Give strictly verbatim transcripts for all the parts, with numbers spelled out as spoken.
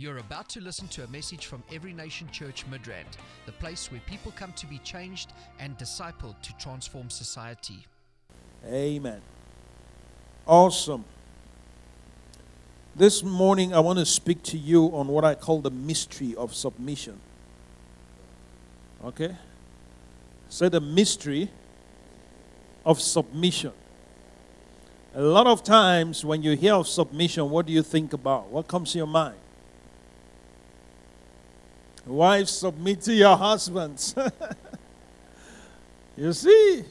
You're about to listen to a message from Every Nation Church, Midrand, the place where people come to be changed and discipled to transform society. Amen. Awesome. This morning, I want to speak to you on what I call the mystery of submission. Okay? Say the mystery of submission. A lot of times when you hear of submission, what do you think about? What comes to your mind? Wives, submit to your husbands. You see?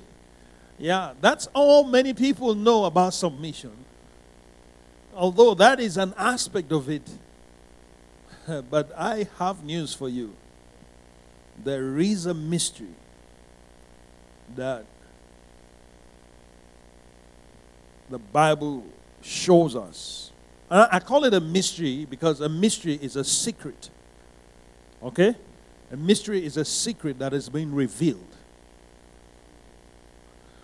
Yeah, that's all many people know about submission. Although that is an aspect of it. But I have news for you. There is a mystery that the Bible shows us. And I call it a mystery because a mystery is a secret. Okay? A mystery is a secret that is being revealed.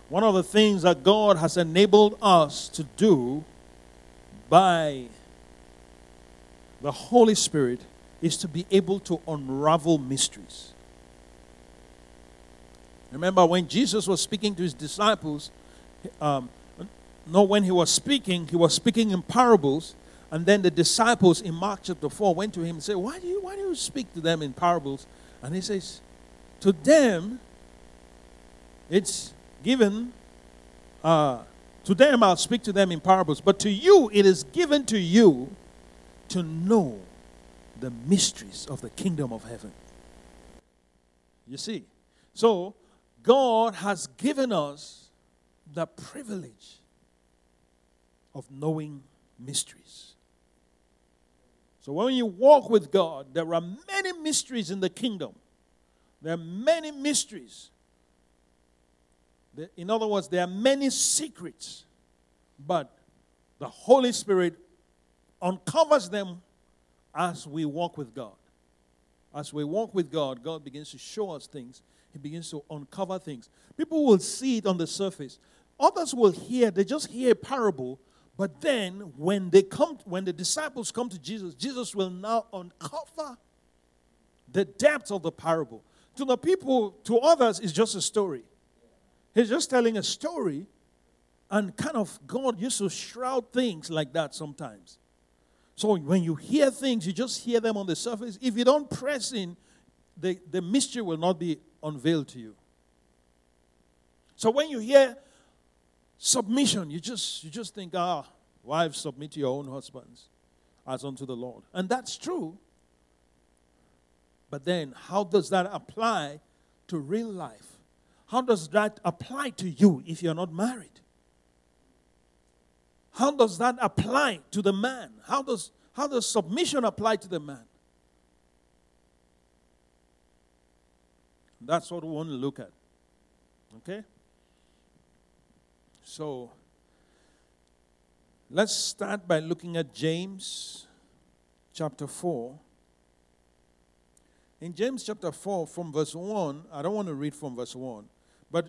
One of the things that God has enabled us to do by the Holy Spirit is to be able to unravel mysteries. Remember when Jesus was speaking to his disciples, um, no, when he was speaking, he was speaking in parables. And then the disciples in Mark chapter four went to him and said, why do you, why do you speak to them in parables? And he says, to them, it's given, uh, to them I'll speak to them in parables, but to you it is given to you to know the mysteries of the kingdom of heaven. You see? So, God has given us the privilege of knowing mysteries. So when you walk with God, there are many mysteries in the kingdom. There are many mysteries. In other words, there are many secrets, but the Holy Spirit uncovers them as we walk with God. As we walk with God, God begins to show us things. He begins to uncover things. People will see it on the surface. Others will hear, they just hear a parable. But then, when they come, when the disciples come to Jesus, Jesus will now uncover the depth of the parable. To the people, to others, it's just a story. He's just telling a story, and kind of God used to shroud things like that sometimes. So when you hear things, you just hear them on the surface. If you don't press in, the, the mystery will not be unveiled to you. So when you hear submission, you just you just think, ah, wives, submit to your own husbands as unto the Lord. And that's true. But then, how does that apply to real life? How does that apply to you if you're not married? How does that apply to the man? How does, how does submission apply to the man? That's what we want to look at. Okay? So, let's start by looking at James chapter four. In James chapter four, from verse one, I don't want to read from verse one, but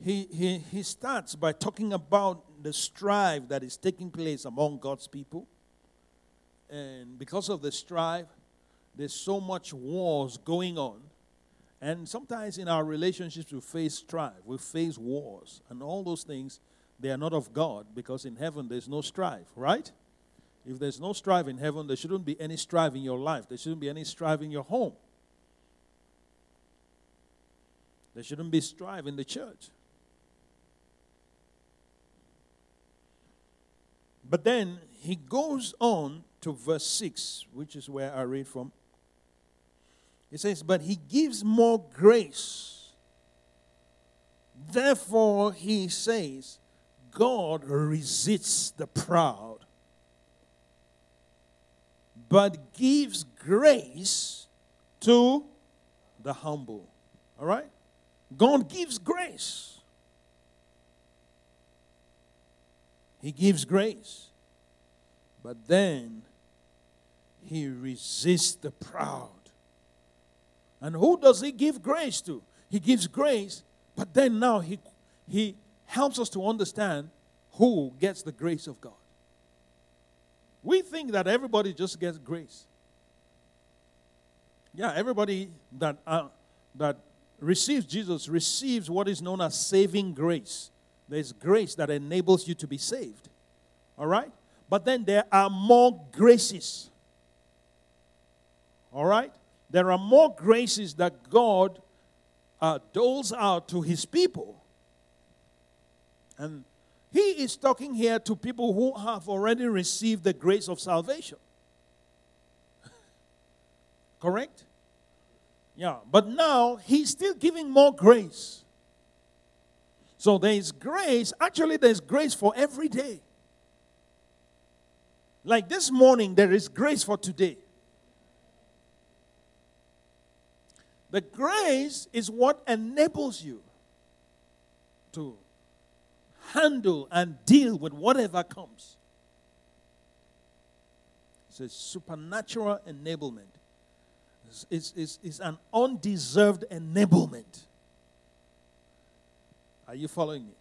he, he, he starts by talking about the strife that is taking place among God's people. And because of the strife, there's so much wars going on. And sometimes in our relationships, we face strife, we face wars, and all those things, they are not of God, because in heaven, there's no strife, right? If there's no strife in heaven, there shouldn't be any strife in your life. There shouldn't be any strife in your home. There shouldn't be strife in the church. But then, he goes on to verse six, which is where I read from. It says, but he gives more grace. Therefore, he says, God resists the proud, but gives grace to the humble. All right? God gives grace. He gives grace. But then, he resists the proud. And who does he give grace to? He gives grace, but then now he, he helps us to understand who gets the grace of God. We think that everybody just gets grace. Yeah, everybody that uh, that receives Jesus receives what is known as saving grace. There's grace that enables you to be saved. All right? But then there are more graces. All right? There are more graces that God uh, doles out to his people. And he is talking here to people who have already received the grace of salvation. Correct? Yeah. But now, he's still giving more grace. So there is grace. Actually, there is grace for every day. Like this morning, there is grace for today. The grace is what enables you to handle and deal with whatever comes. It's a supernatural enablement. It's, it's, it's, it's an undeserved enablement. Are you following me?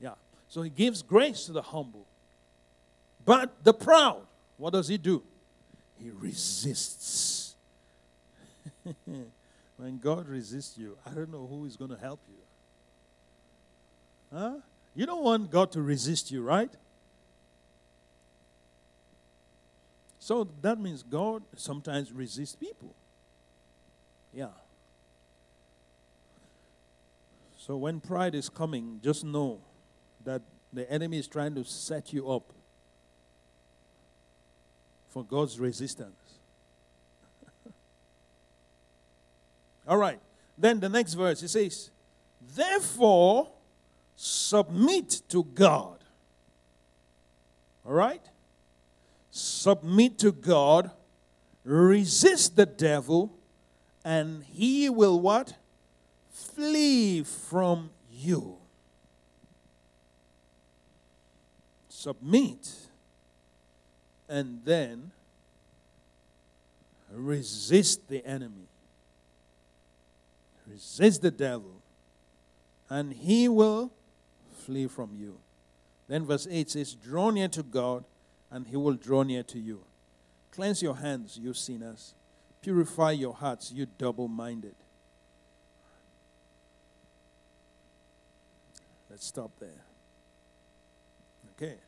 Yeah. So he gives grace to the humble. But the proud, what does he do? He resists. When God resists you, I don't know who is going to help you. Huh? You don't want God to resist you, right? So that means God sometimes resists people. Yeah. So when pride is coming, just know that the enemy is trying to set you up for God's resistance. All right. Then the next verse, it says, therefore, submit to God. All right? Submit to God. Resist the devil. And he will what? Flee from you. Submit. And then resist the enemy. Resist the devil, and he will flee from you. Then verse eight says, draw near to God, and he will draw near to you. Cleanse your hands, you sinners. Purify your hearts, you double-minded. Let's stop there. Okay.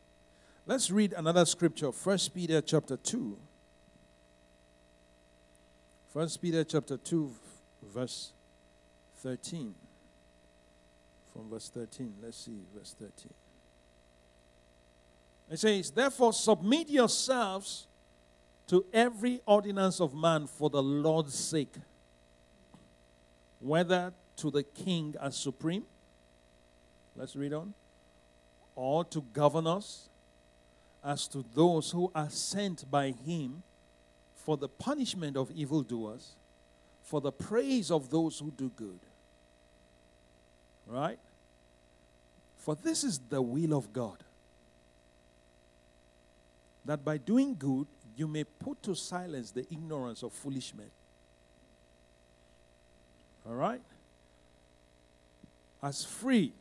Let's read another scripture, First Peter chapter two. First Peter chapter two, verse thirteen. From verse thirteen. Let's see verse thirteen. It says, therefore submit yourselves to every ordinance of man for the Lord's sake, whether to the king as supreme, let's read on, or to governors, as to those who are sent by him for the punishment of evildoers, for the praise of those who do good. Right? For this is the will of God, that by doing good you may put to silence the ignorance of foolish men. All right? As free,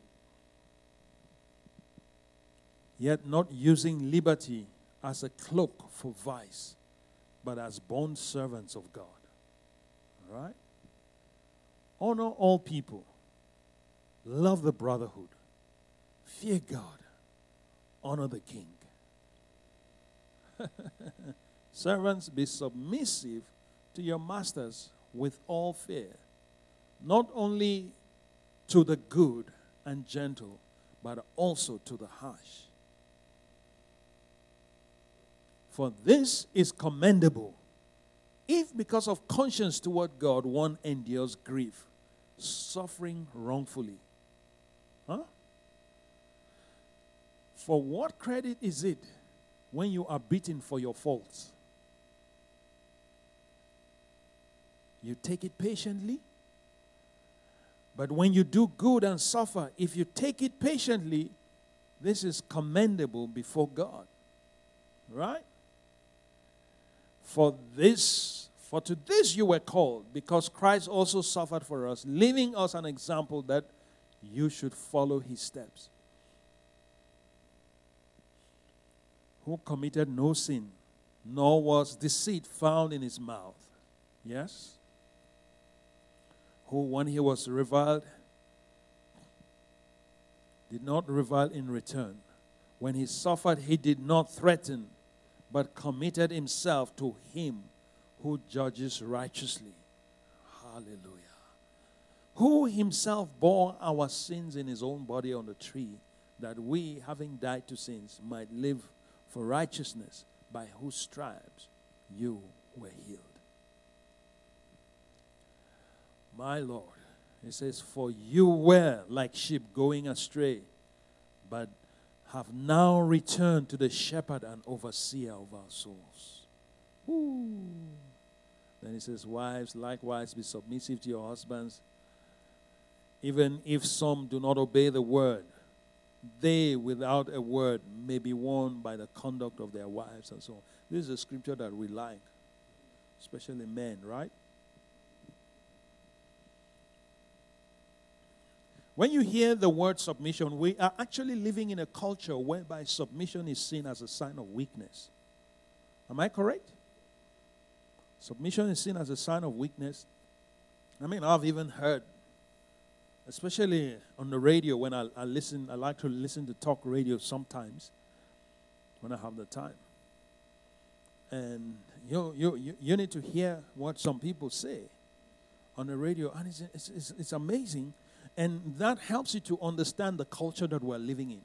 yet not using liberty as a cloak for vice, but as bond servants of God. All right? Honor all people. Love the brotherhood. Fear God. Honor the king. Servants, be submissive to your masters with all fear, not only to the good and gentle, but also to the harsh. For this is commendable, if because of conscience toward God one endures grief, suffering wrongfully. Huh? For what credit is it when you are beaten for your faults? You take it patiently. But when you do good and suffer, if you take it patiently, this is commendable before God. Right? For this, for to this you were called, because Christ also suffered for us, leaving us an example that you should follow his steps. who committed no sin, nor was deceit found in his mouth. Yes? Who, when he was reviled, did not revile in return. When he suffered, he did not threaten, but committed himself to him who judges righteously. Hallelujah. Who himself bore our sins in his own body on the tree, that we, having died to sins, might live for righteousness, by whose stripes you were healed. My Lord, it says, for you were like sheep going astray, but have now returned to the shepherd and overseer of our souls. Ooh. Then it says, wives, likewise be submissive to your husbands, even if some do not obey the word. They, without a word, may be warned by the conduct of their wives and so on. This is a scripture that we like, especially men, right? When you hear the word submission, we are actually living in a culture whereby submission is seen as a sign of weakness. Am I correct? Submission is seen as a sign of weakness. I mean, I've even heard, especially on the radio, when I, I listen, I like to listen to talk radio sometimes when I have the time. And you you you need to hear what some people say on the radio, and it's it's it's, it's amazing, and that helps you to understand the culture that we're living in.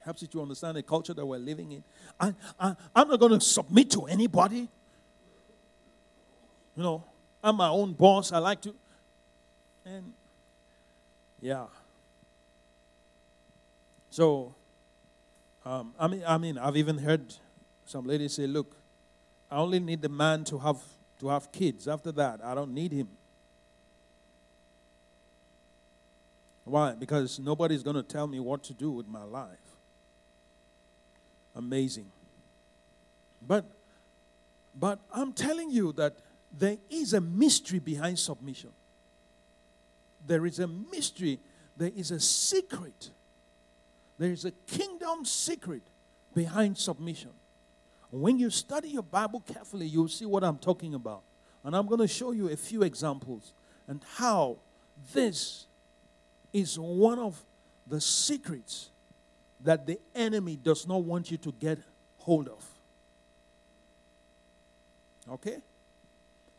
Helps you to understand the culture that we're living in. I, I I'm not going to submit to anybody. You know, I'm my own boss. I like to, and. Yeah. So, um, I mean, I mean, I've even heard some ladies say, "Look, I only need the man to have to have kids. After that, I don't need him." Why? Because nobody's going to tell me what to do with my life. Amazing. But, but I'm telling you that there is a mystery behind submission. There is a mystery. There is a secret. There is a kingdom secret behind submission. When you study your Bible carefully, you'll see what I'm talking about. And I'm going to show you a few examples and how this is one of the secrets that the enemy does not want you to get hold of. Okay?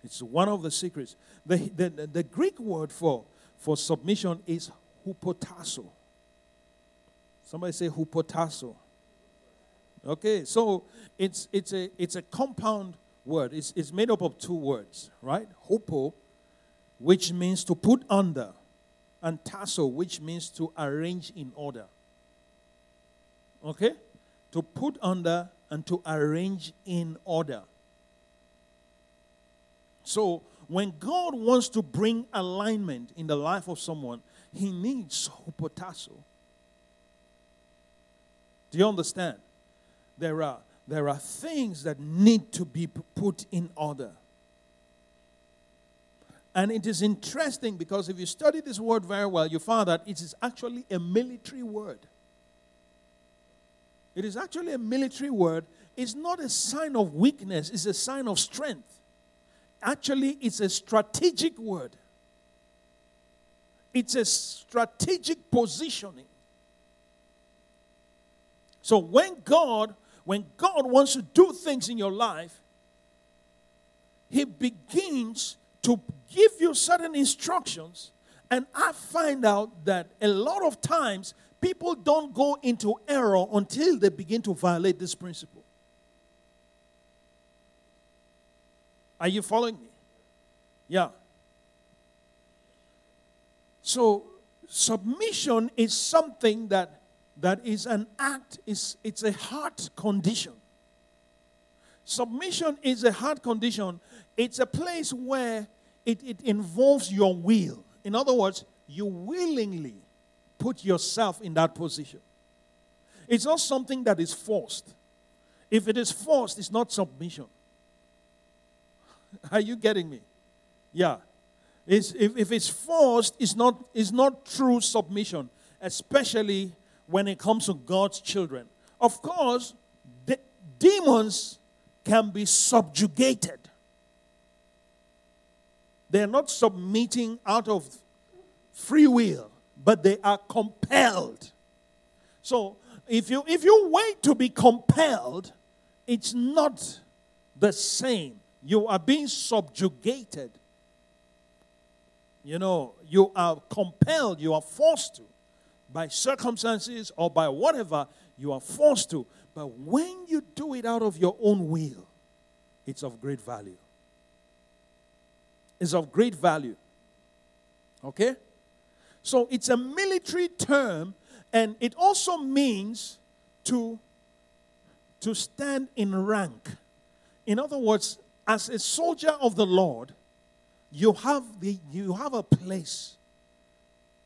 It's one of the secrets. The, the, the Greek word for For submission is hupotasso. Somebody say hupotasso. Okay, so it's it's a it's a compound word. It's it's made up of two words, right? Hupo, which means to put under, and tasso, which means to arrange in order. Okay? To put under and to arrange in order. So when God wants to bring alignment in the life of someone, he needs hupotasso. Do you understand? There are, there are things that need to be put in order. And it is interesting because if you study this word very well, you find that it is actually a military word. It is actually a military word. It's not a sign of weakness. It's a sign of strength. Actually, it's a strategic word. It's a strategic positioning. So when God, when God wants to do things in your life, he begins to give you certain instructions. And I find out that a lot of times people don't go into error until they begin to violate this principle. Are you following me? Yeah. So submission is something that, that is an act, is it's a heart condition. Submission is a heart condition. It's a place where it, it involves your will. In other words, you willingly put yourself in that position. It's not something that is forced. If it is forced, it's not submission. Are you getting me? Yeah. It's, if, if it's forced, it's not, it's not true submission, especially when it comes to God's children. Of course, Demons can be subjugated. They are not submitting out of free will, but they are compelled. So, if you if you wait to be compelled, it's not the same. You are being subjugated. You know, you are compelled, you are forced to. By circumstances or by whatever, you are forced to. But when you do it out of your own will, it's of great value. It's of great value. Okay? So it's a military term, and it also means to, to stand in rank. In other words, as a soldier of the Lord, you have the, you have a place.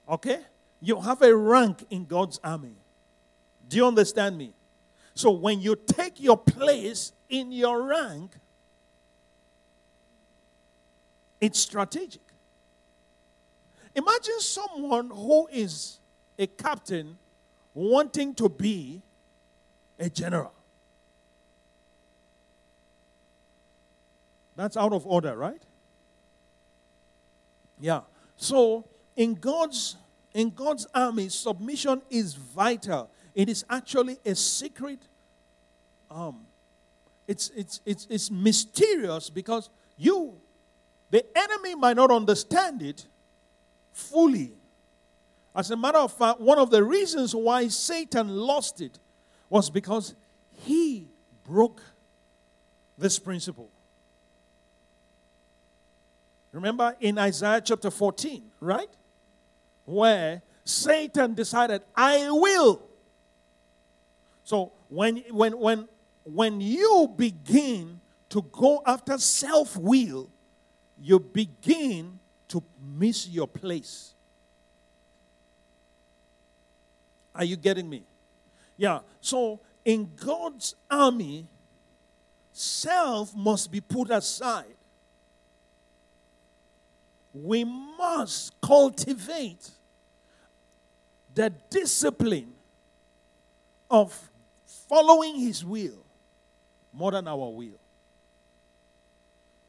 Okay? You have a rank in God's army. Do you understand me? So when you take your place in your rank, it's strategic. Imagine someone who is a captain wanting to be a general. That's out of order, right? Yeah. So in God's in God's army, submission is vital. It is actually a secret. Um, it's it's it's it's mysterious because you. The enemy might not understand it fully. As a matter of fact, one of the reasons why Satan lost it was because he broke this principle. Remember in Isaiah chapter fourteen, right? Where Satan decided, I will. So when when when when you begin to go after self-will, you begin to miss your place. Are you getting me? Yeah. So in God's army, self must be put aside. We must cultivate the discipline of following His will more than our will,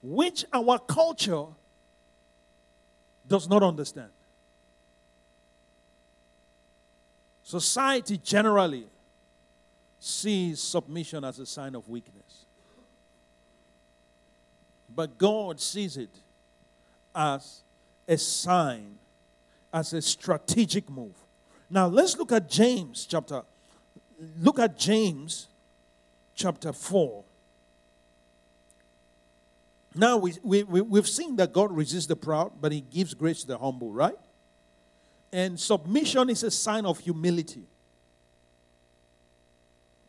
which our culture does not understand. Society generally sees submission as a sign of weakness. But God sees it as a sign, as a strategic move. Now let's look at James chapter, look at James chapter four. Now, we, we, we, we've seen that God resists the proud, but He gives grace to the humble, right? And submission is a sign of humility.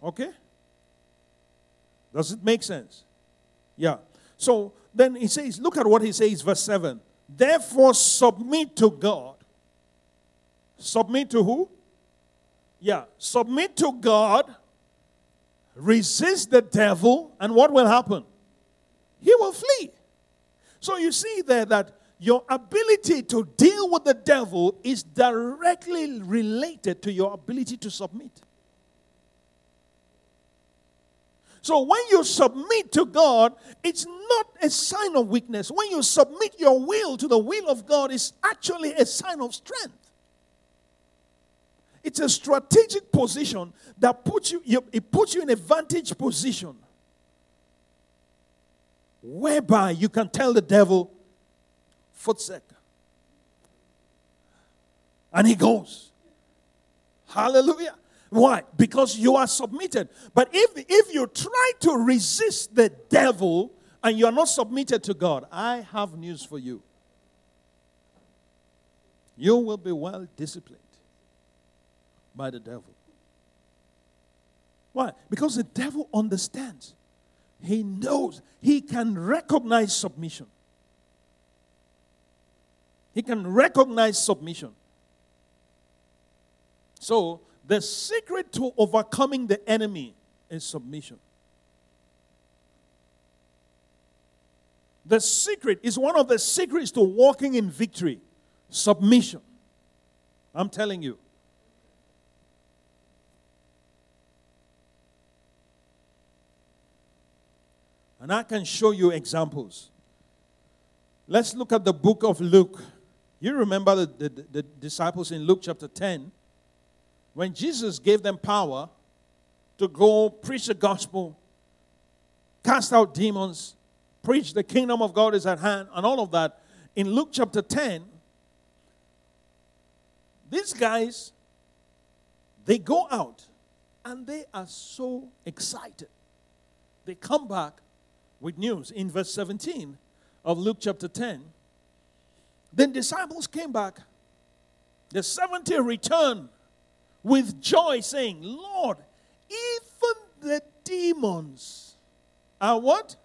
Okay? Does it make sense? Yeah. So, then He says, look at what He says, verse seven. Therefore, submit to God. Submit to who? Yeah. Submit to God. Resist the devil. And what will happen? He will flee. So you see there that your ability to deal with the devil is directly related to your ability to submit. So when you submit to God, it's not a sign of weakness. When you submit your will to the will of God, it's actually a sign of strength. It's a strategic position that puts you, it puts you in a vantage position, whereby you can tell the devil, footsec. And he goes. Hallelujah. Why? Because you are submitted. But if, if you try to resist the devil and you are not submitted to God, I have news for you. You will be well disciplined by the devil. Why? Because the devil understands. He knows. He can recognize submission. He can recognize submission. So, the secret to overcoming the enemy is submission. The secret is one of the secrets to walking in victory. Submission. I'm telling you. And I can show you examples. Let's look at the book of Luke. You remember the, the, the disciples in Luke chapter ten, when Jesus gave them power to go preach the gospel, cast out demons, preach the kingdom of God is at hand, and all of that. In Luke chapter ten, these guys, they go out and they are so excited. They come back with news. In verse seventeen of Luke chapter ten, then disciples came back. The seventy returned with joy, saying, Lord, even the demons are what?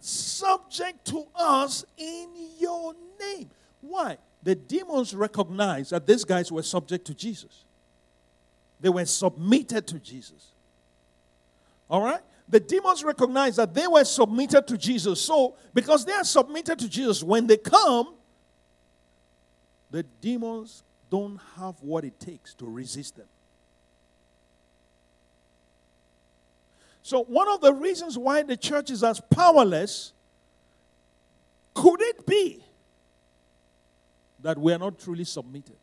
Subject to us in your name. Why? The demons recognized that these guys were subject to Jesus. They were submitted to Jesus. All right? The demons recognized that they were submitted to Jesus. So, because they are submitted to Jesus, when they come, the demons don't have what it takes to resist them. So one of the reasons why the church is as powerless, could it be that we are not truly submitted?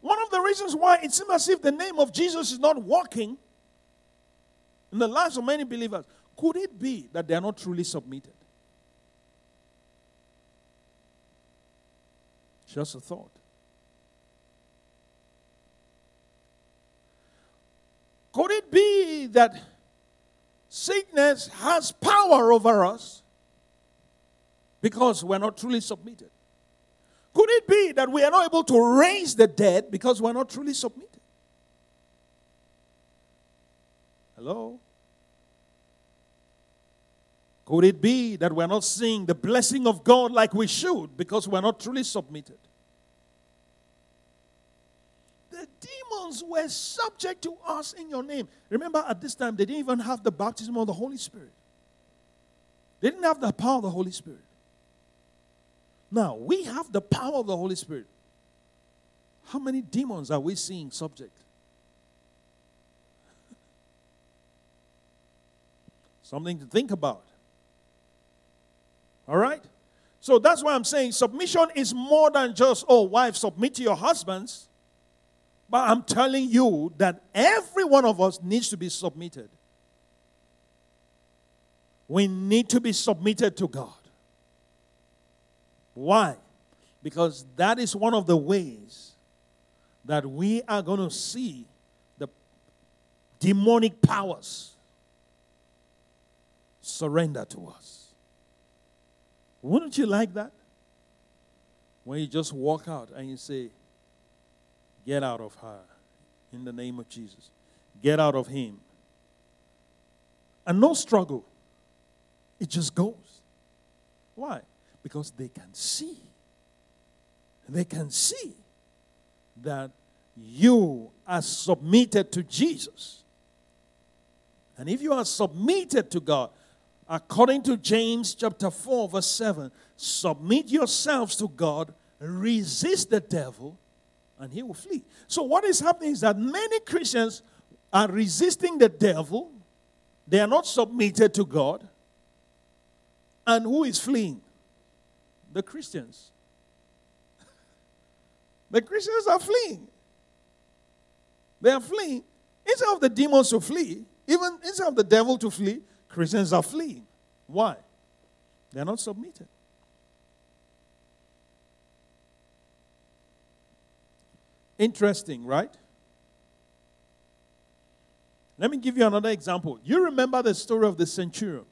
One of the reasons why it seems as if the name of Jesus is not working in the lives of many believers, could it be that they are not truly submitted? Just a thought. Could it be that sickness has power over us because we're not truly submitted? Could it be that we are not able to raise the dead because we're not truly submitted? Hello? Could it be that we're not seeing the blessing of God like we should because we're not truly submitted? The demons were subject to us in your name. Remember, at this time, they didn't even have the baptism of the Holy Spirit. They didn't have the power of the Holy Spirit. Now, we have the power of the Holy Spirit. How many demons are we seeing subject? Something to think about. All right? So that's why I'm saying submission is more than just, oh, wives, submit to your husbands. But I'm telling you that every one of us needs to be submitted. We need to be submitted to God. Why? Because that is one of the ways that we are going to see the demonic powers surrender to us. Wouldn't you like that? When you just walk out and you say, get out of her in the name of Jesus. Get out of him. And no struggle. It just goes. Why? Because they can see. They can see that you are submitted to Jesus. And if you are submitted to God, according to James chapter four, verse seven, submit yourselves to God, resist the devil, and he will flee. So what is happening is that many Christians are resisting the devil. They are not submitted to God. And who is fleeing? The Christians. The Christians are fleeing. They are fleeing. Instead of the demons to flee, even instead of the devil to flee, Christians are fleeing. Why? They are not submitted. Interesting, right? Let me give you another example. You remember the story of the centurion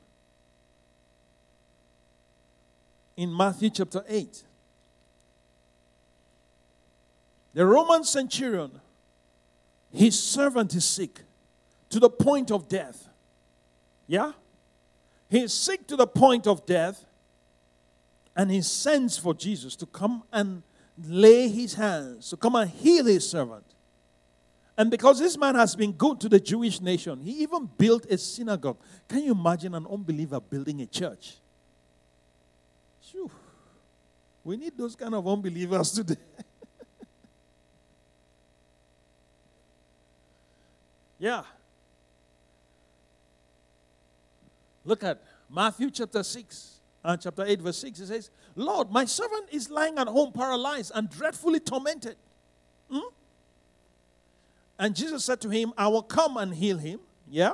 in Matthew chapter eight. The Roman centurion, his servant is sick to the point of death. Yeah? He is sick to the point of death, and he sends for Jesus to come and lay his hands to come and heal his servant. And because this man has been good to the Jewish nation, he even built a synagogue. Can you imagine an unbeliever building a church? Whew. We need those kind of unbelievers today. Yeah. Look at Matthew chapter six, uh, chapter eight, verse six. It says, Lord, my servant is lying at home paralyzed and dreadfully tormented. Hmm? And Jesus said to him, I will come and heal him. Yeah.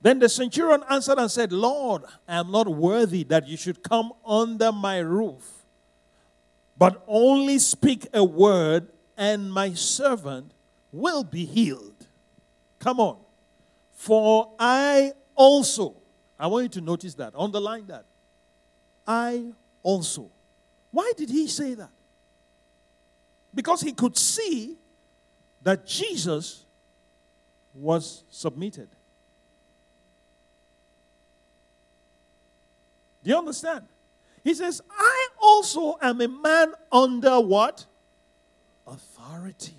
Then the centurion answered and said, Lord, I am not worthy that you should come under my roof, but only speak a word and my servant will be healed. Come on. For I also, I want you to notice that, underline that. I also. Why did he say that? Because he could see that Jesus was submitted. Do you understand? He says, I also am a man under what? Authority.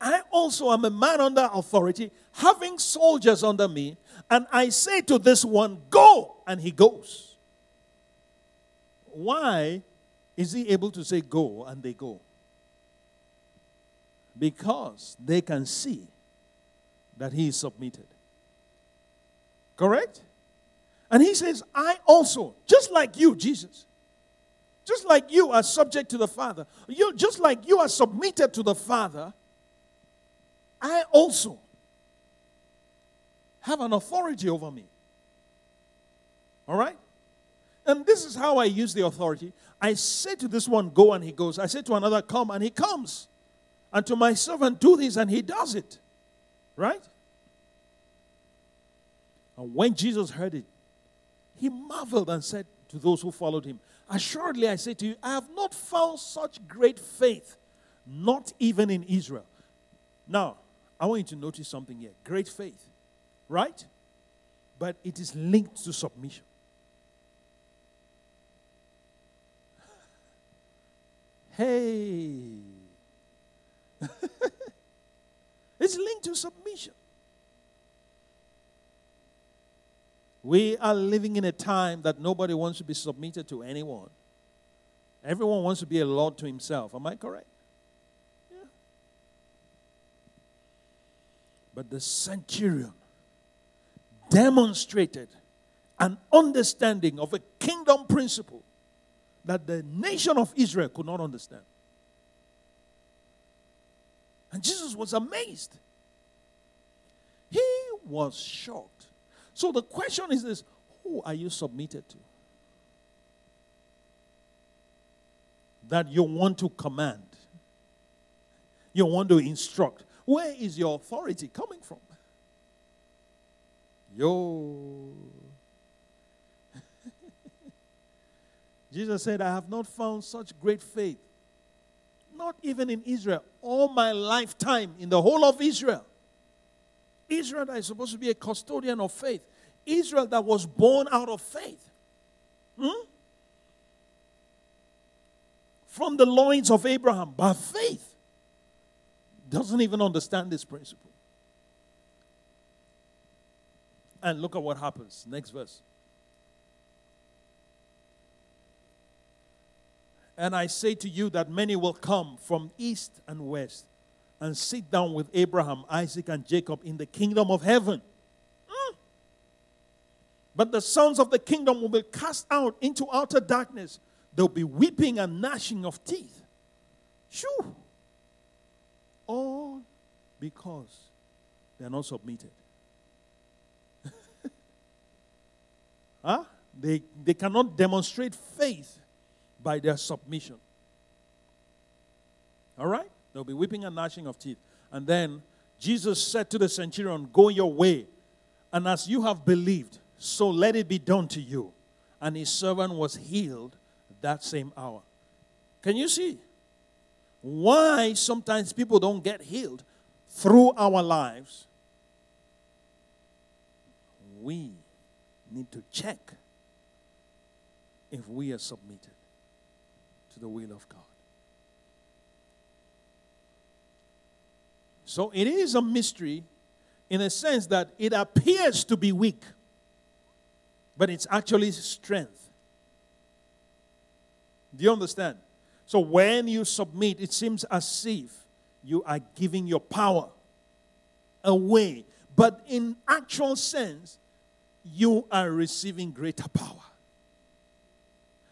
I also am a man under authority, having soldiers under me, and I say to this one, go, and he goes. Why is he able to say go, and they go? Because they can see that he is submitted. Correct? And he says, I also, just like you, Jesus, just like you are subject to the Father, you, just like you are submitted to the Father, I also have an authority over me. All right? And this is how I use the authority. I say to this one, go, and he goes. I say to another, come, and he comes. And to my servant, do this, and he does it. Right? And when Jesus heard it, he marveled and said to those who followed him, assuredly, I say to you, I have not found such great faith, not even in Israel. Now, I want you to notice something here. Great faith, right? But it is linked to submission. Hey! It's linked to submission. We are living in a time that nobody wants to be submitted to anyone. Everyone wants to be a lord to himself. Am I correct? Yeah. But the centurion demonstrated an understanding of a kingdom principle that the nation of Israel could not understand. And Jesus was amazed. He was shocked. So the question is this, who are you submitted to? That you want to command. You want to instruct. Where is your authority coming from? Yo. Jesus said, I have not found such great faith. Not even in Israel. All my lifetime, in the whole of Israel. Israel that is supposed to be a custodian of faith. Israel that was born out of faith. Hmm? From the loins of Abraham, by faith. Doesn't even understand this principle. And look at what happens. Next verse. And I say to you that many will come from east and west and sit down with Abraham, Isaac, and Jacob in the kingdom of heaven. Mm. But the sons of the kingdom will be cast out into outer darkness. There will be weeping and gnashing of teeth. Shoo! All because they are not submitted. huh? They, they cannot demonstrate faith by their submission. All right? There'll be weeping and gnashing of teeth. And then Jesus said to the centurion, go your way, and as you have believed, so let it be done to you. And his servant was healed that same hour. Can you see why sometimes people don't get healed? Through our lives, we need to check if we are submitted to the will of God. So it is a mystery in a sense that it appears to be weak, but it's actually strength. Do you understand? So when you submit, it seems as if you are giving your power away. But in actual sense, you are receiving greater power.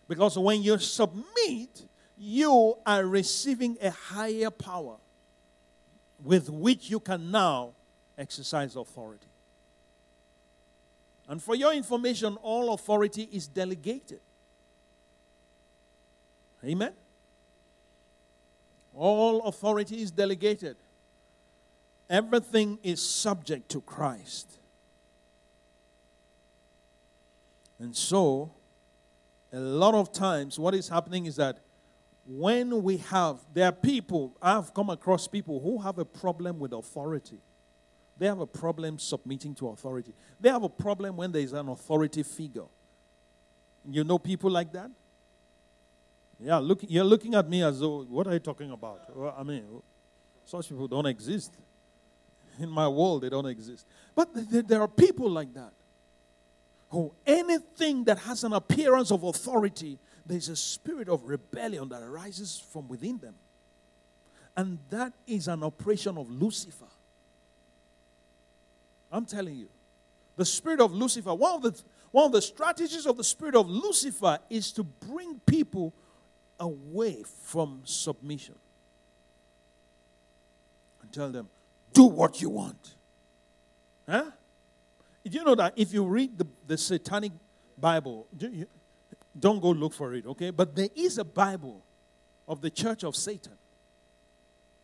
Because when you submit, you are receiving a higher power with which you can now exercise authority. And for your information, all authority is delegated. Amen? All authority is delegated. Everything is subject to Christ. And so, a lot of times, what is happening is that when we have, there are people, I've come across people who have a problem with authority. They have a problem submitting to authority. They have a problem when there is an authority figure. You know people like that? Yeah, look, you're looking at me as though, what are you talking about? Well, I mean, such people don't exist. In my world, they don't exist. But there are people like that. Who anything that has an appearance of authority, there's a spirit of rebellion that arises from within them. And that is an operation of Lucifer. I'm telling you. The spirit of Lucifer, one of the, one of the strategies of the spirit of Lucifer is to bring people away from submission. And tell them, do what you want. Huh? Do you know that if you read the, the Satanic Bible, do you, don't go look for it, okay? But there is a Bible of the Church of Satan.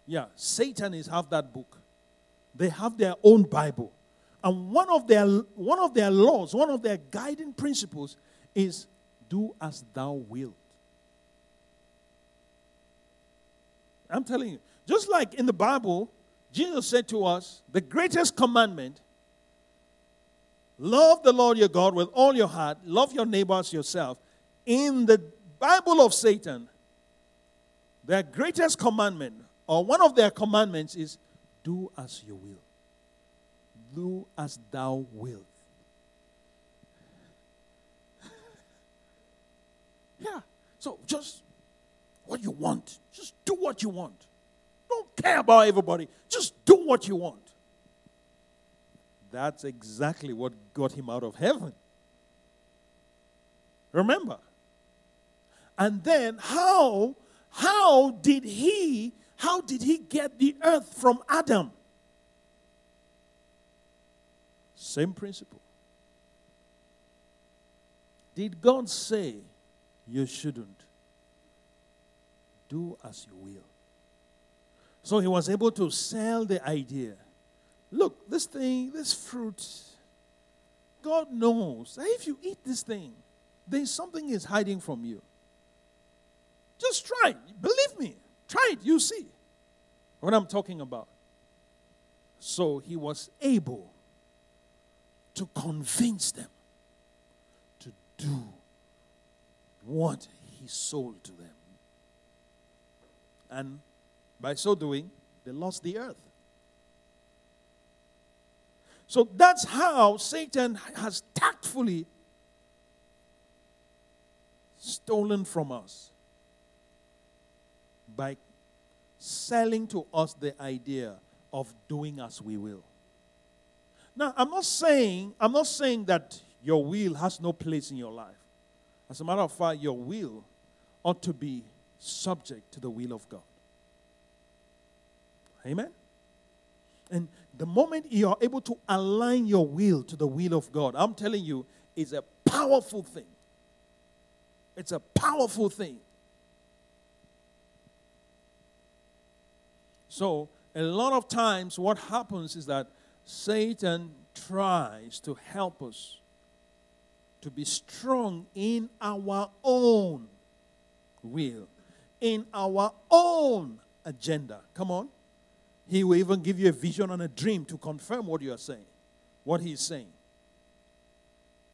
Yeah, Satan is half that book. They have their own Bible. And one of their one of their laws, one of their guiding principles is do as thou wilt. I'm telling you, just like in the Bible, Jesus said to us, the greatest commandment, love the Lord your God with all your heart, love your neighbors yourself. In the Bible of Satan, their greatest commandment, or one of their commandments is, do as you will. Do as thou wilt. Yeah. So just what you want. Just do what you want. Don't care about everybody. Just do what you want. That's exactly what got him out of heaven. Remember? And then how, how did he, how did he get the earth from Adam? Same principle. Did God say you shouldn't? Do as you will. So he was able to sell the idea. Look, this thing, this fruit, God knows that if you eat this thing, then something is hiding from you. Just try it. Believe me. Try it. You see what I'm talking about. So he was able to convince them to do what he sold to them. And by so doing, they lost the earth. So that's how Satan has tactfully stolen from us by selling to us the idea of doing as we will. Now, I'm not saying, I'm not saying that your will has no place in your life. As a matter of fact, your will ought to be subject to the will of God. Amen? And the moment you are able to align your will to the will of God, I'm telling you, it's a powerful thing. It's a powerful thing. So, a lot of times what happens is that Satan tries to help us to be strong in our own will, in our own agenda. Come on. He will even give you a vision and a dream to confirm what you are saying, what he is saying.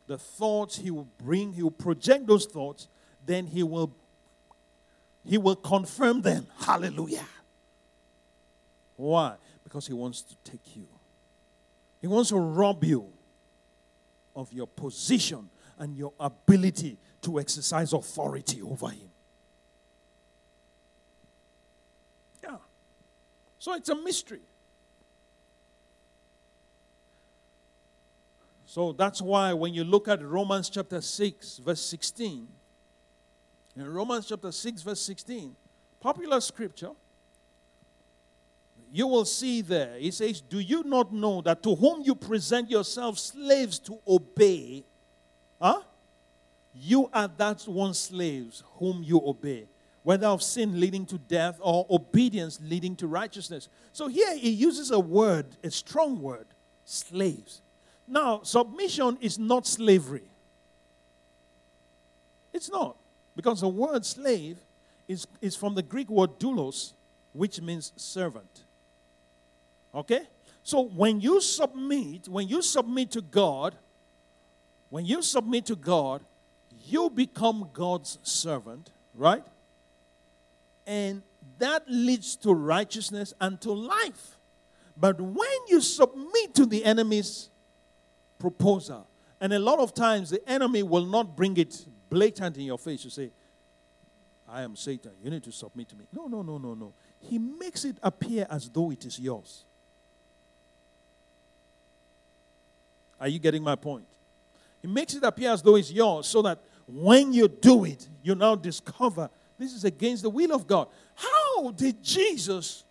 The thoughts he will bring, he will project those thoughts, then he will, he will confirm them. Hallelujah. Why? Because he wants to take you. He wants to rob you of your position and your ability to exercise authority over him. So it's a mystery. So that's why when you look at Romans chapter six, verse sixteen, in Romans chapter six, verse sixteen, popular scripture, you will see there, it says, do you not know that to whom you present yourselves slaves to obey, huh? you are that one slaves whom you obey, whether of sin leading to death or obedience leading to righteousness. So here he uses a word, a strong word, slaves. Now, submission is not slavery. It's not. Because the word slave is, is from the Greek word doulos, which means servant. Okay? So when you submit, when you submit to God, when you submit to God, you become God's servant, right? And that leads to righteousness and to life. But when you submit to the enemy's proposal, and a lot of times the enemy will not bring it blatant in your face. You say, I am Satan. You need to submit to me. No, no, no, no, no. He makes it appear as though it is yours. Are you getting my point? He makes it appear as though it's yours so that when you do it, you now discover this is against the will of God. How did Jesus,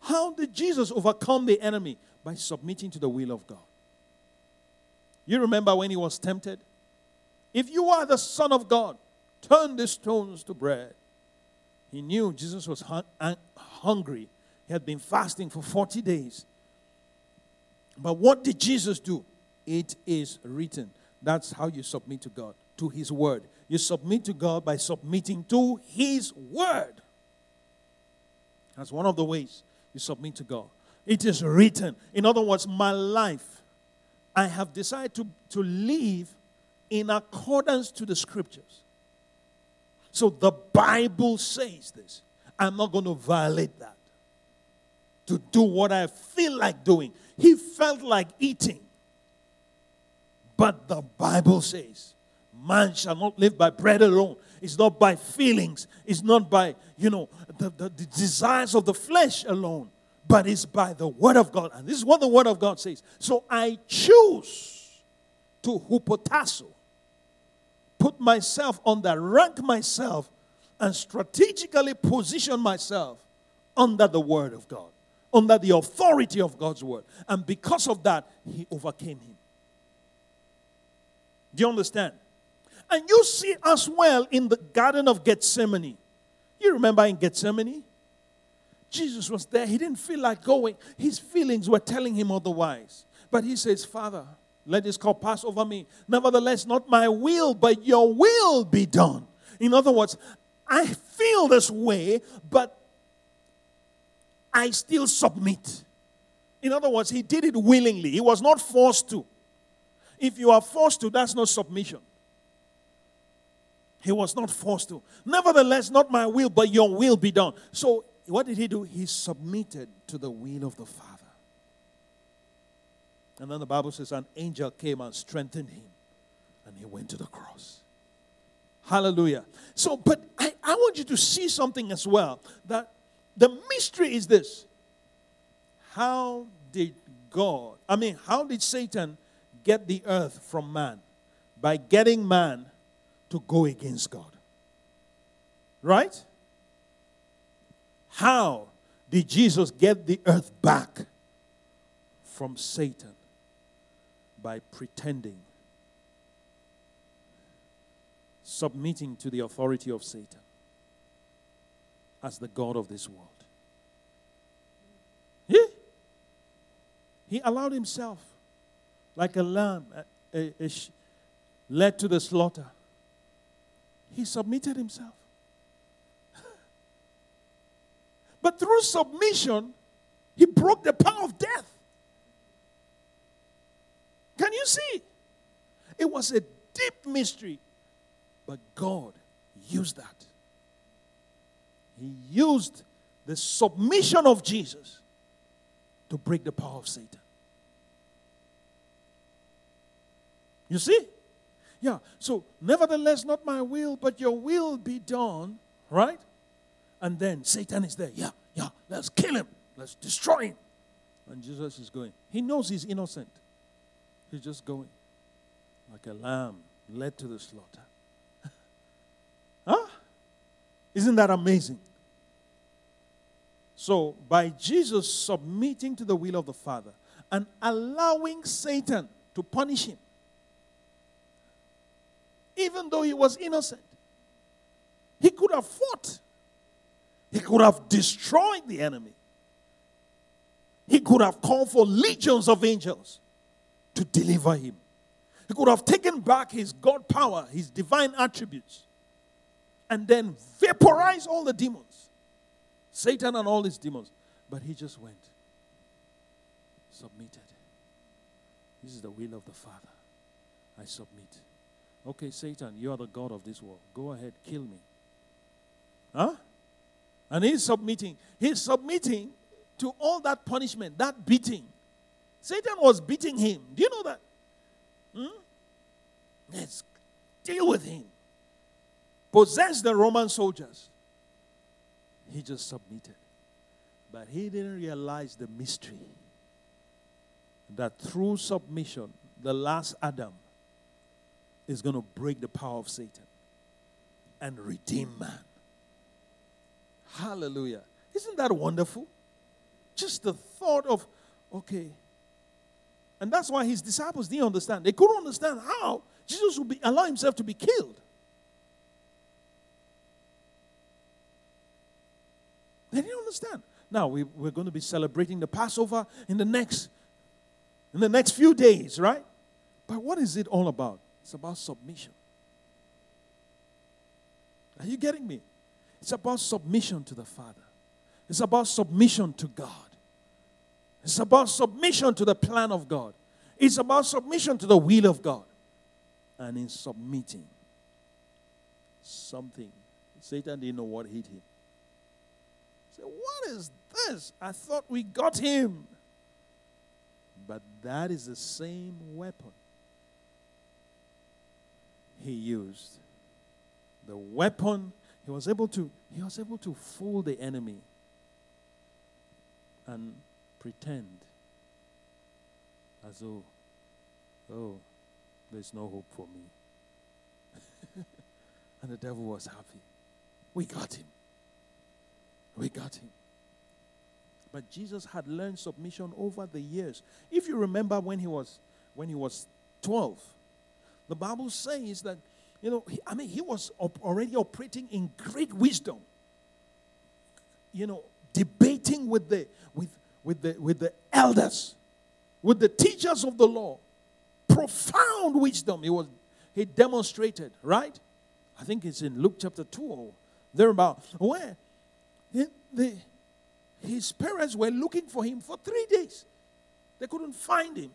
how did Jesus overcome the enemy? By submitting to the will of God. You remember when he was tempted? If you are the Son of God, turn these stones to bread. He knew Jesus was hun- hungry. He had been fasting for forty days. But what did Jesus do? It is written. That's how you submit to God, to his word. You submit to God by submitting to his word. That's one of the ways you submit to God. It is written. In other words, my life, I have decided to, to live in accordance to the scriptures. So the Bible says this. I'm not going to violate that. To do what I feel like doing. He felt like eating. But the Bible says, man shall not live by bread alone. It's not by feelings. It's not by, you know, the, the, the desires of the flesh alone. But it's by the word of God. And this is what the word of God says. So I choose to hupotasso. Put myself under, rank myself, and strategically position myself under the word of God, under the authority of God's word. And because of that, he overcame him. Do you understand? And you see as well in the Garden of Gethsemane. You remember in Gethsemane? Jesus was there. He didn't feel like going. His feelings were telling him otherwise. But he says, Father, let this cup pass over me. Nevertheless, not my will, but your will be done. In other words, I feel this way, but I still submit. In other words, he did it willingly. He was not forced to. If you are forced to, that's not submission. He was not forced to. Nevertheless, not my will, but your will be done. So what did he do? He submitted to the will of the Father. And then the Bible says an angel came and strengthened him. And he went to the cross. Hallelujah. So, but I, I want you to see something as well. That the mystery is this. How did God, I mean, how did Satan get the earth from man? By getting man to go against God. Right? How did Jesus get the earth back from Satan? By pretending, submitting to the authority of Satan as the God of this world. He, he allowed himself like a lamb a, a, a sh- led to the slaughter. He submitted himself. But through submission, he broke the power of death. Can you see? It was a deep mystery. But God used that. He used the submission of Jesus to break the power of Satan. You see? Yeah. So, nevertheless, not my will, but your will be done. Right? And then Satan is there. Yeah, yeah, let's kill him. Let's destroy him. And Jesus is going. He knows he's innocent. He's just going. like a lamb led to the slaughter. Huh? Isn't that amazing? So, by Jesus submitting to the will of the Father and allowing Satan to punish him, even though he was innocent, he could have fought. He could have destroyed the enemy. He could have called for legions of angels to deliver him. He could have taken back his God power, his divine attributes, and then vaporize all the demons. Satan and all his demons. But he just went. Submitted. This is the will of the Father. I submit. Okay, Satan, you are the God of this world. Go ahead, kill me. Huh? And he's submitting. He's submitting to all that punishment, that beating. Satan was beating him. Do you know that? Hmm? Let's deal with him. Possess the Roman soldiers. He just submitted. But he didn't realize the mystery that through submission, the last Adam is going to break the power of Satan and redeem man. Hallelujah. Isn't that wonderful? Just the thought of, okay. And that's why his disciples didn't understand. They couldn't understand how Jesus would be, allow himself to be killed. They didn't understand. Now, we, we're going to be celebrating the Passover in the next in the next few days, right? But what is it all about? It's about submission. Are you getting me? It's about submission to the Father. It's about submission to God. It's about submission to the plan of God. It's about submission to the will of God. And in submitting, something, Satan didn't know what hit him. He said, what is this? I thought we got him. But that is the same weapon he used. The weapon he was able to he was able to fool the enemy and pretend as though, oh, there's no hope for me. And the devil was happy. We got him. We got him. But Jesus had learned submission over the years. If you remember when he was when he was twelve, the Bible says that, you know, he, I mean, he was op- already operating in great wisdom. You know, debating with the with with the with the elders, with the teachers of the law, profound wisdom. He was he demonstrated, right? I think it's in Luke chapter two or thereabout, where he, the his parents were looking for him for three days. They couldn't find him.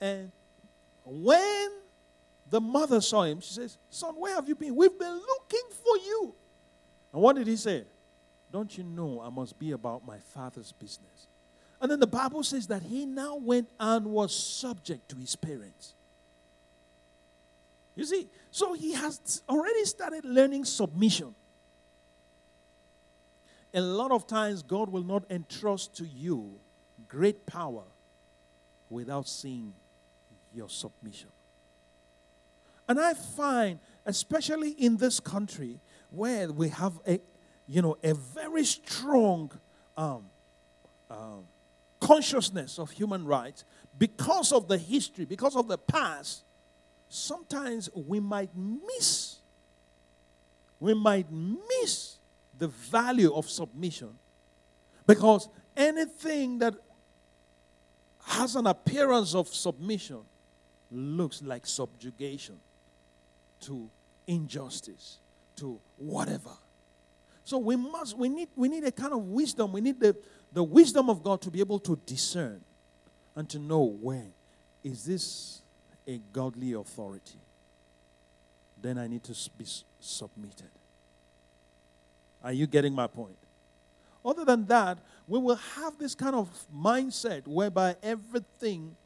And when the mother saw him, she says, son, where have you been? We've been looking for you. And what did he say? Don't you know I must be about my Father's business? And then the Bible says that he now went and was subject to his parents. You see, so he has already started learning submission. A lot of times, God will not entrust to you great power without seeing your submission. And I find, especially in this country, where we have a, you know, a very strong um, um, consciousness of human rights, because of the history, because of the past, sometimes we might miss, we might miss the value of submission, because anything that has an appearance of submission looks like subjugation to injustice, to whatever. So we must, we need, we need a kind of wisdom. We need the, the wisdom of God to be able to discern and to know when is this a godly authority. Then I need to be submitted. Are you getting my point? Other than that, we will have this kind of mindset whereby everything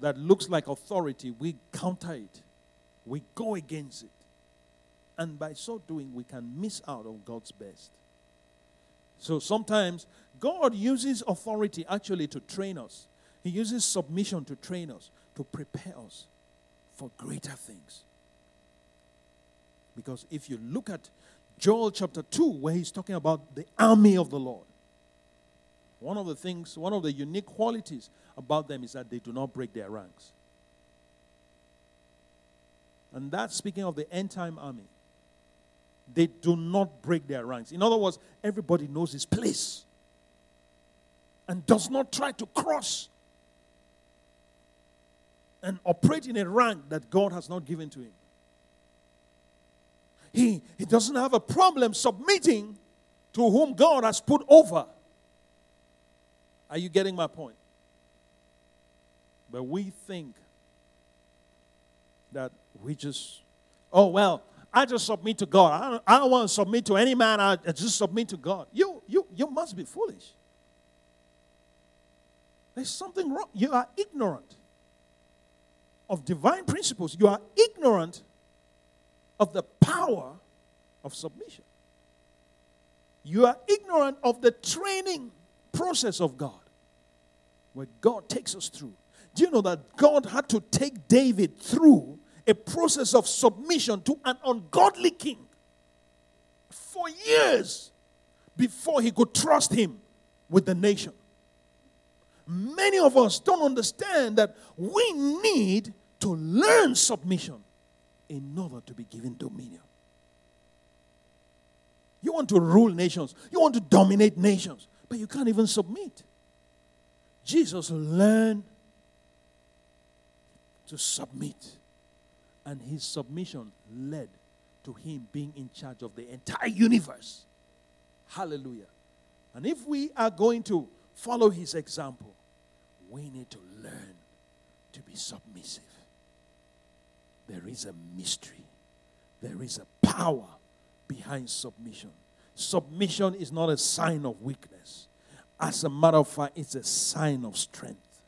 that looks like authority, we counter it. We go against it. And by so doing, we can miss out on God's best. So sometimes God uses authority actually to train us. He uses submission to train us, to prepare us for greater things. Because if you look at Joel chapter two, where he's talking about the army of the Lord, one of the things, one of the unique qualities about them is that they do not break their ranks. And that's speaking of the end-time army. They do not break their ranks. In other words, everybody knows his place and does not try to cross and operate in a rank that God has not given to him. He, he doesn't have a problem submitting to whom God has put over. Are you getting my point? But we think that we just, oh, well, I just submit to God. I don't, I don't want to submit to any man. I just submit to God. You, you, you must be foolish. There's something wrong. You are ignorant of divine principles. You are ignorant of the power of submission. You are ignorant of the training process of God, where God takes us through. Do you know that God had to take David through a process of submission to an ungodly king for years before he could trust him with the nation? Many of us don't understand that we need to learn submission in order to be given dominion. You want to rule nations. You want to dominate nations. But you can't even submit. Jesus learned to submit. And his submission led to him being in charge of the entire universe. Hallelujah. And if we are going to follow his example, we need to learn to be submissive. There is a mystery. There is a power behind submission. Submission is not a sign of weakness. As a matter of fact, it's a sign of strength.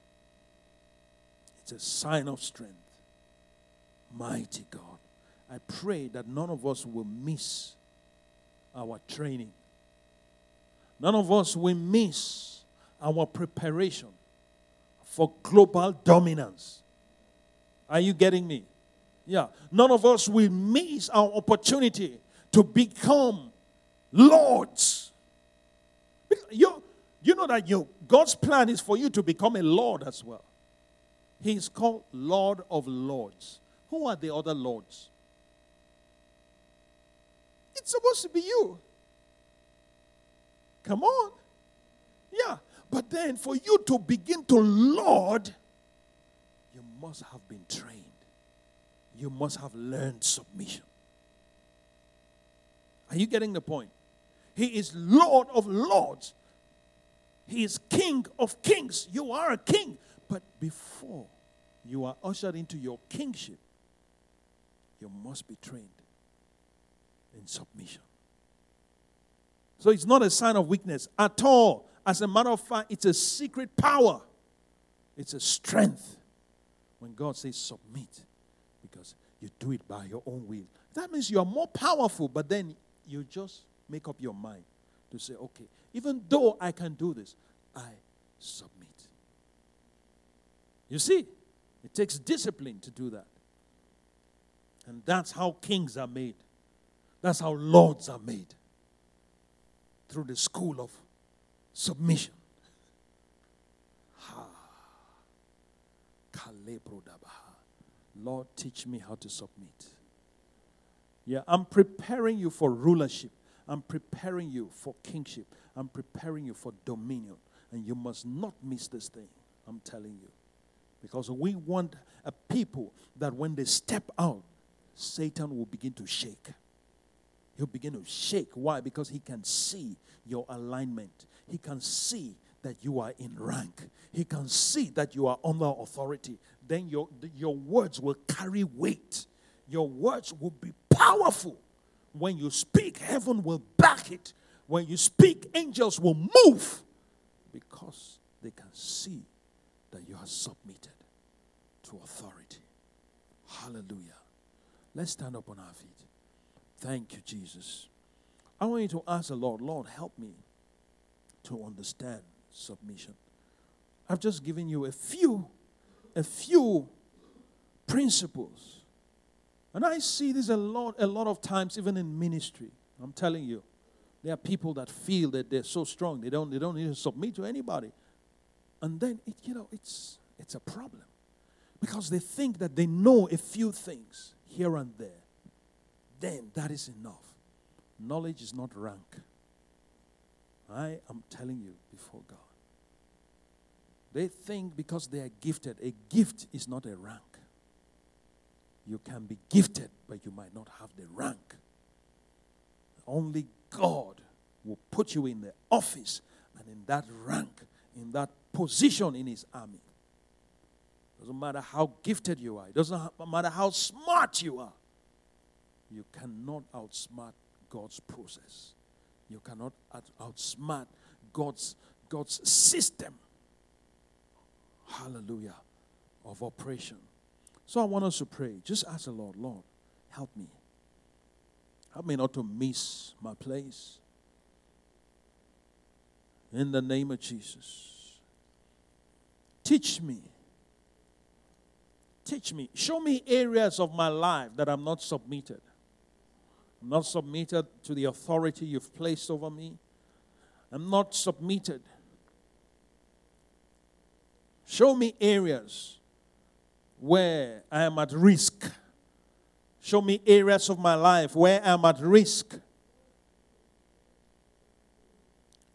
It's a sign of strength. Mighty God, I pray that none of us will miss our training. None of us will miss our preparation for global dominance. Are you getting me? Yeah. None of us will miss our opportunity to become lords. You, you know that you, God's plan is for you to become a lord as well. He is called Lord of Lords. Who are the other lords? It's supposed to be you. Come on. Yeah. But then for you to begin to lord, you must have been trained. You must have learned submission. Are you getting the point? He is Lord of Lords. He is King of Kings. You are a king. But before you are ushered into your kingship, you must be trained in submission. So it's not a sign of weakness at all. As a matter of fact, it's a secret power. It's a strength. When God says submit, because you do it by your own will. That means you are more powerful, but then you just make up your mind to say, okay, even though I can do this, I submit. You see, it takes discipline to do that. And that's how kings are made. That's how lords are made. Through the school of submission. Ha. Lord, teach me how to submit. Yeah, I'm preparing you for rulership. I'm preparing you for kingship. I'm preparing you for dominion. And you must not miss this thing. I'm telling you. Because we want a people that when they step out, Satan will begin to shake. He'll begin to shake. Why? Because he can see your alignment. He can see that you are in rank. He can see that you are under authority. Then your, your words will carry weight. Your words will be powerful. When you speak, heaven will back it. When you speak, angels will move. Because they can see that you are submitted to authority. Hallelujah. Let's stand up on our feet. Thank you, Jesus. I want you to ask the Lord, Lord, help me to understand submission. I've just given you a few, a few principles. And I see this a lot, a lot of times, even in ministry. I'm telling you, there are people that feel that they're so strong, they don't, they don't need to submit to anybody. And then, it, you know, it's it's a problem. Because they think that they know a few things here and there. Then that is enough. Knowledge is not rank. I am telling you before God. They think because they are gifted, a gift is not a rank. You can be gifted, but you might not have the rank. Only God will put you in the office and in that rank, in that position in His army. Doesn't matter how gifted you are. It doesn't matter how smart you are. You cannot outsmart God's process. You cannot outsmart God's, God's system. Hallelujah. Of operation. So I want us to pray. Just ask the Lord, Lord, help me. Help me not to miss my place. In the name of Jesus. Teach me. Teach me. Show me areas of my life that I'm not submitted. I'm not submitted to the authority you've placed over me. I'm not submitted. Show me areas where I am at risk. Show me areas of my life where I'm at risk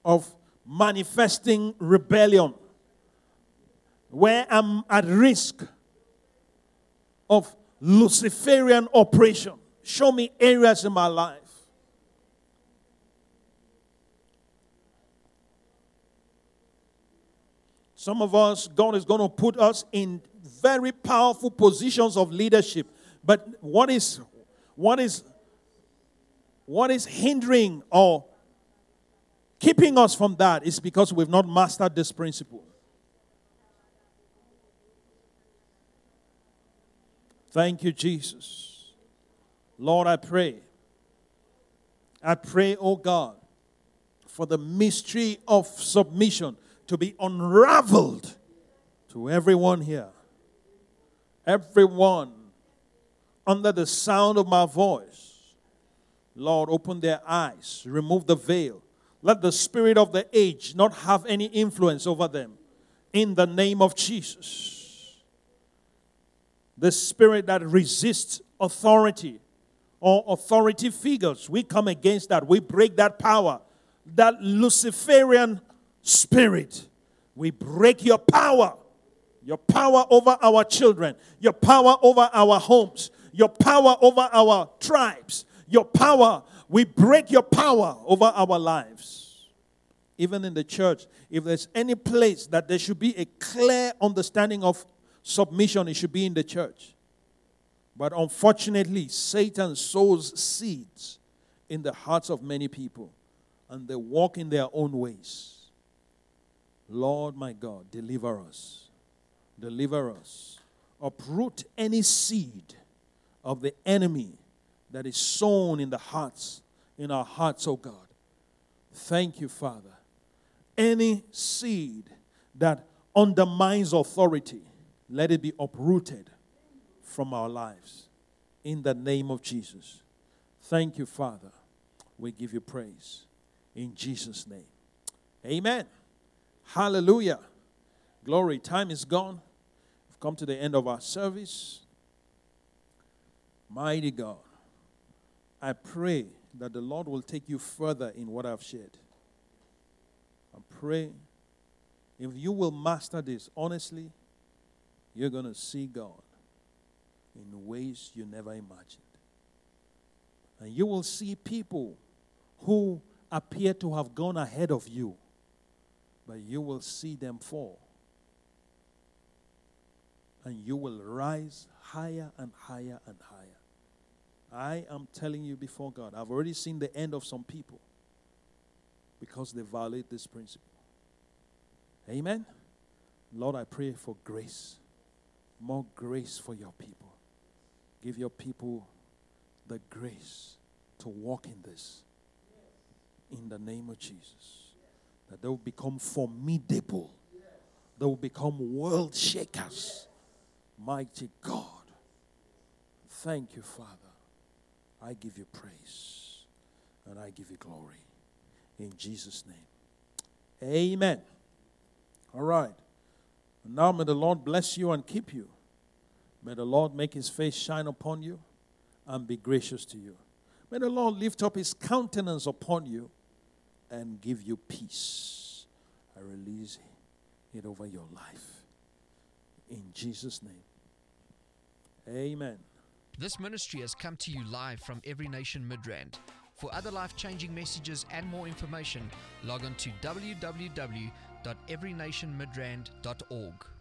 of manifesting rebellion. Where I'm at risk of Luciferian operation. Show me areas in my life. Some of us, God is going to put us in very powerful positions of leadership. But what is what is what is hindering or keeping us from that is because we've not mastered this principle. Thank you, Jesus. Lord, I pray. I pray, oh God, for the mystery of submission to be unraveled to everyone here. Everyone under the sound of my voice. Lord, open their eyes. Remove the veil. Let the spirit of the age not have any influence over them. In the name of Jesus. The spirit that resists authority or authority figures, we come against that. We break that power, that Luciferian spirit. We break your power, your power over our children, your power over our homes, your power over our tribes, your power. We break your power over our lives. Even in the church, if there's any place that there should be a clear understanding of submission, it should be in the church. But unfortunately, Satan sows seeds in the hearts of many people, and they walk in their own ways. Lord, my God, deliver us. Deliver us. Uproot any seed of the enemy that is sown in the hearts, in our hearts, oh God. Thank you, Father. Any seed that undermines authority, let it be uprooted from our lives. In the name of Jesus. Thank you, Father. We give you praise. In Jesus' name. Amen. Hallelujah. Glory. Time is gone. We've come to the end of our service. Mighty God, I pray that the Lord will take you further in what I've shared. I pray if you will master this honestly, you're going to see God in ways you never imagined. And you will see people who appear to have gone ahead of you, but you will see them fall. And you will rise higher and higher and higher. I am telling you before God, I've already seen the end of some people because they violate this principle. Amen? Lord, I pray for grace. More grace for your people. Give your people the grace to walk in this. In the name of Jesus. That they will become formidable. They will become world shakers. Mighty God. Thank you, Father. I give you praise and I give you glory. In Jesus' name. Amen. All right. Now may the Lord bless you and keep you. May the Lord make his face shine upon you and be gracious to you. May the Lord lift up his countenance upon you and give you peace. I release it over your life. In Jesus' name. Amen. This ministry has come to you live from Every Nation Midrand. For other life-changing messages and more information, log on to w w w dot every nation midrand dot org.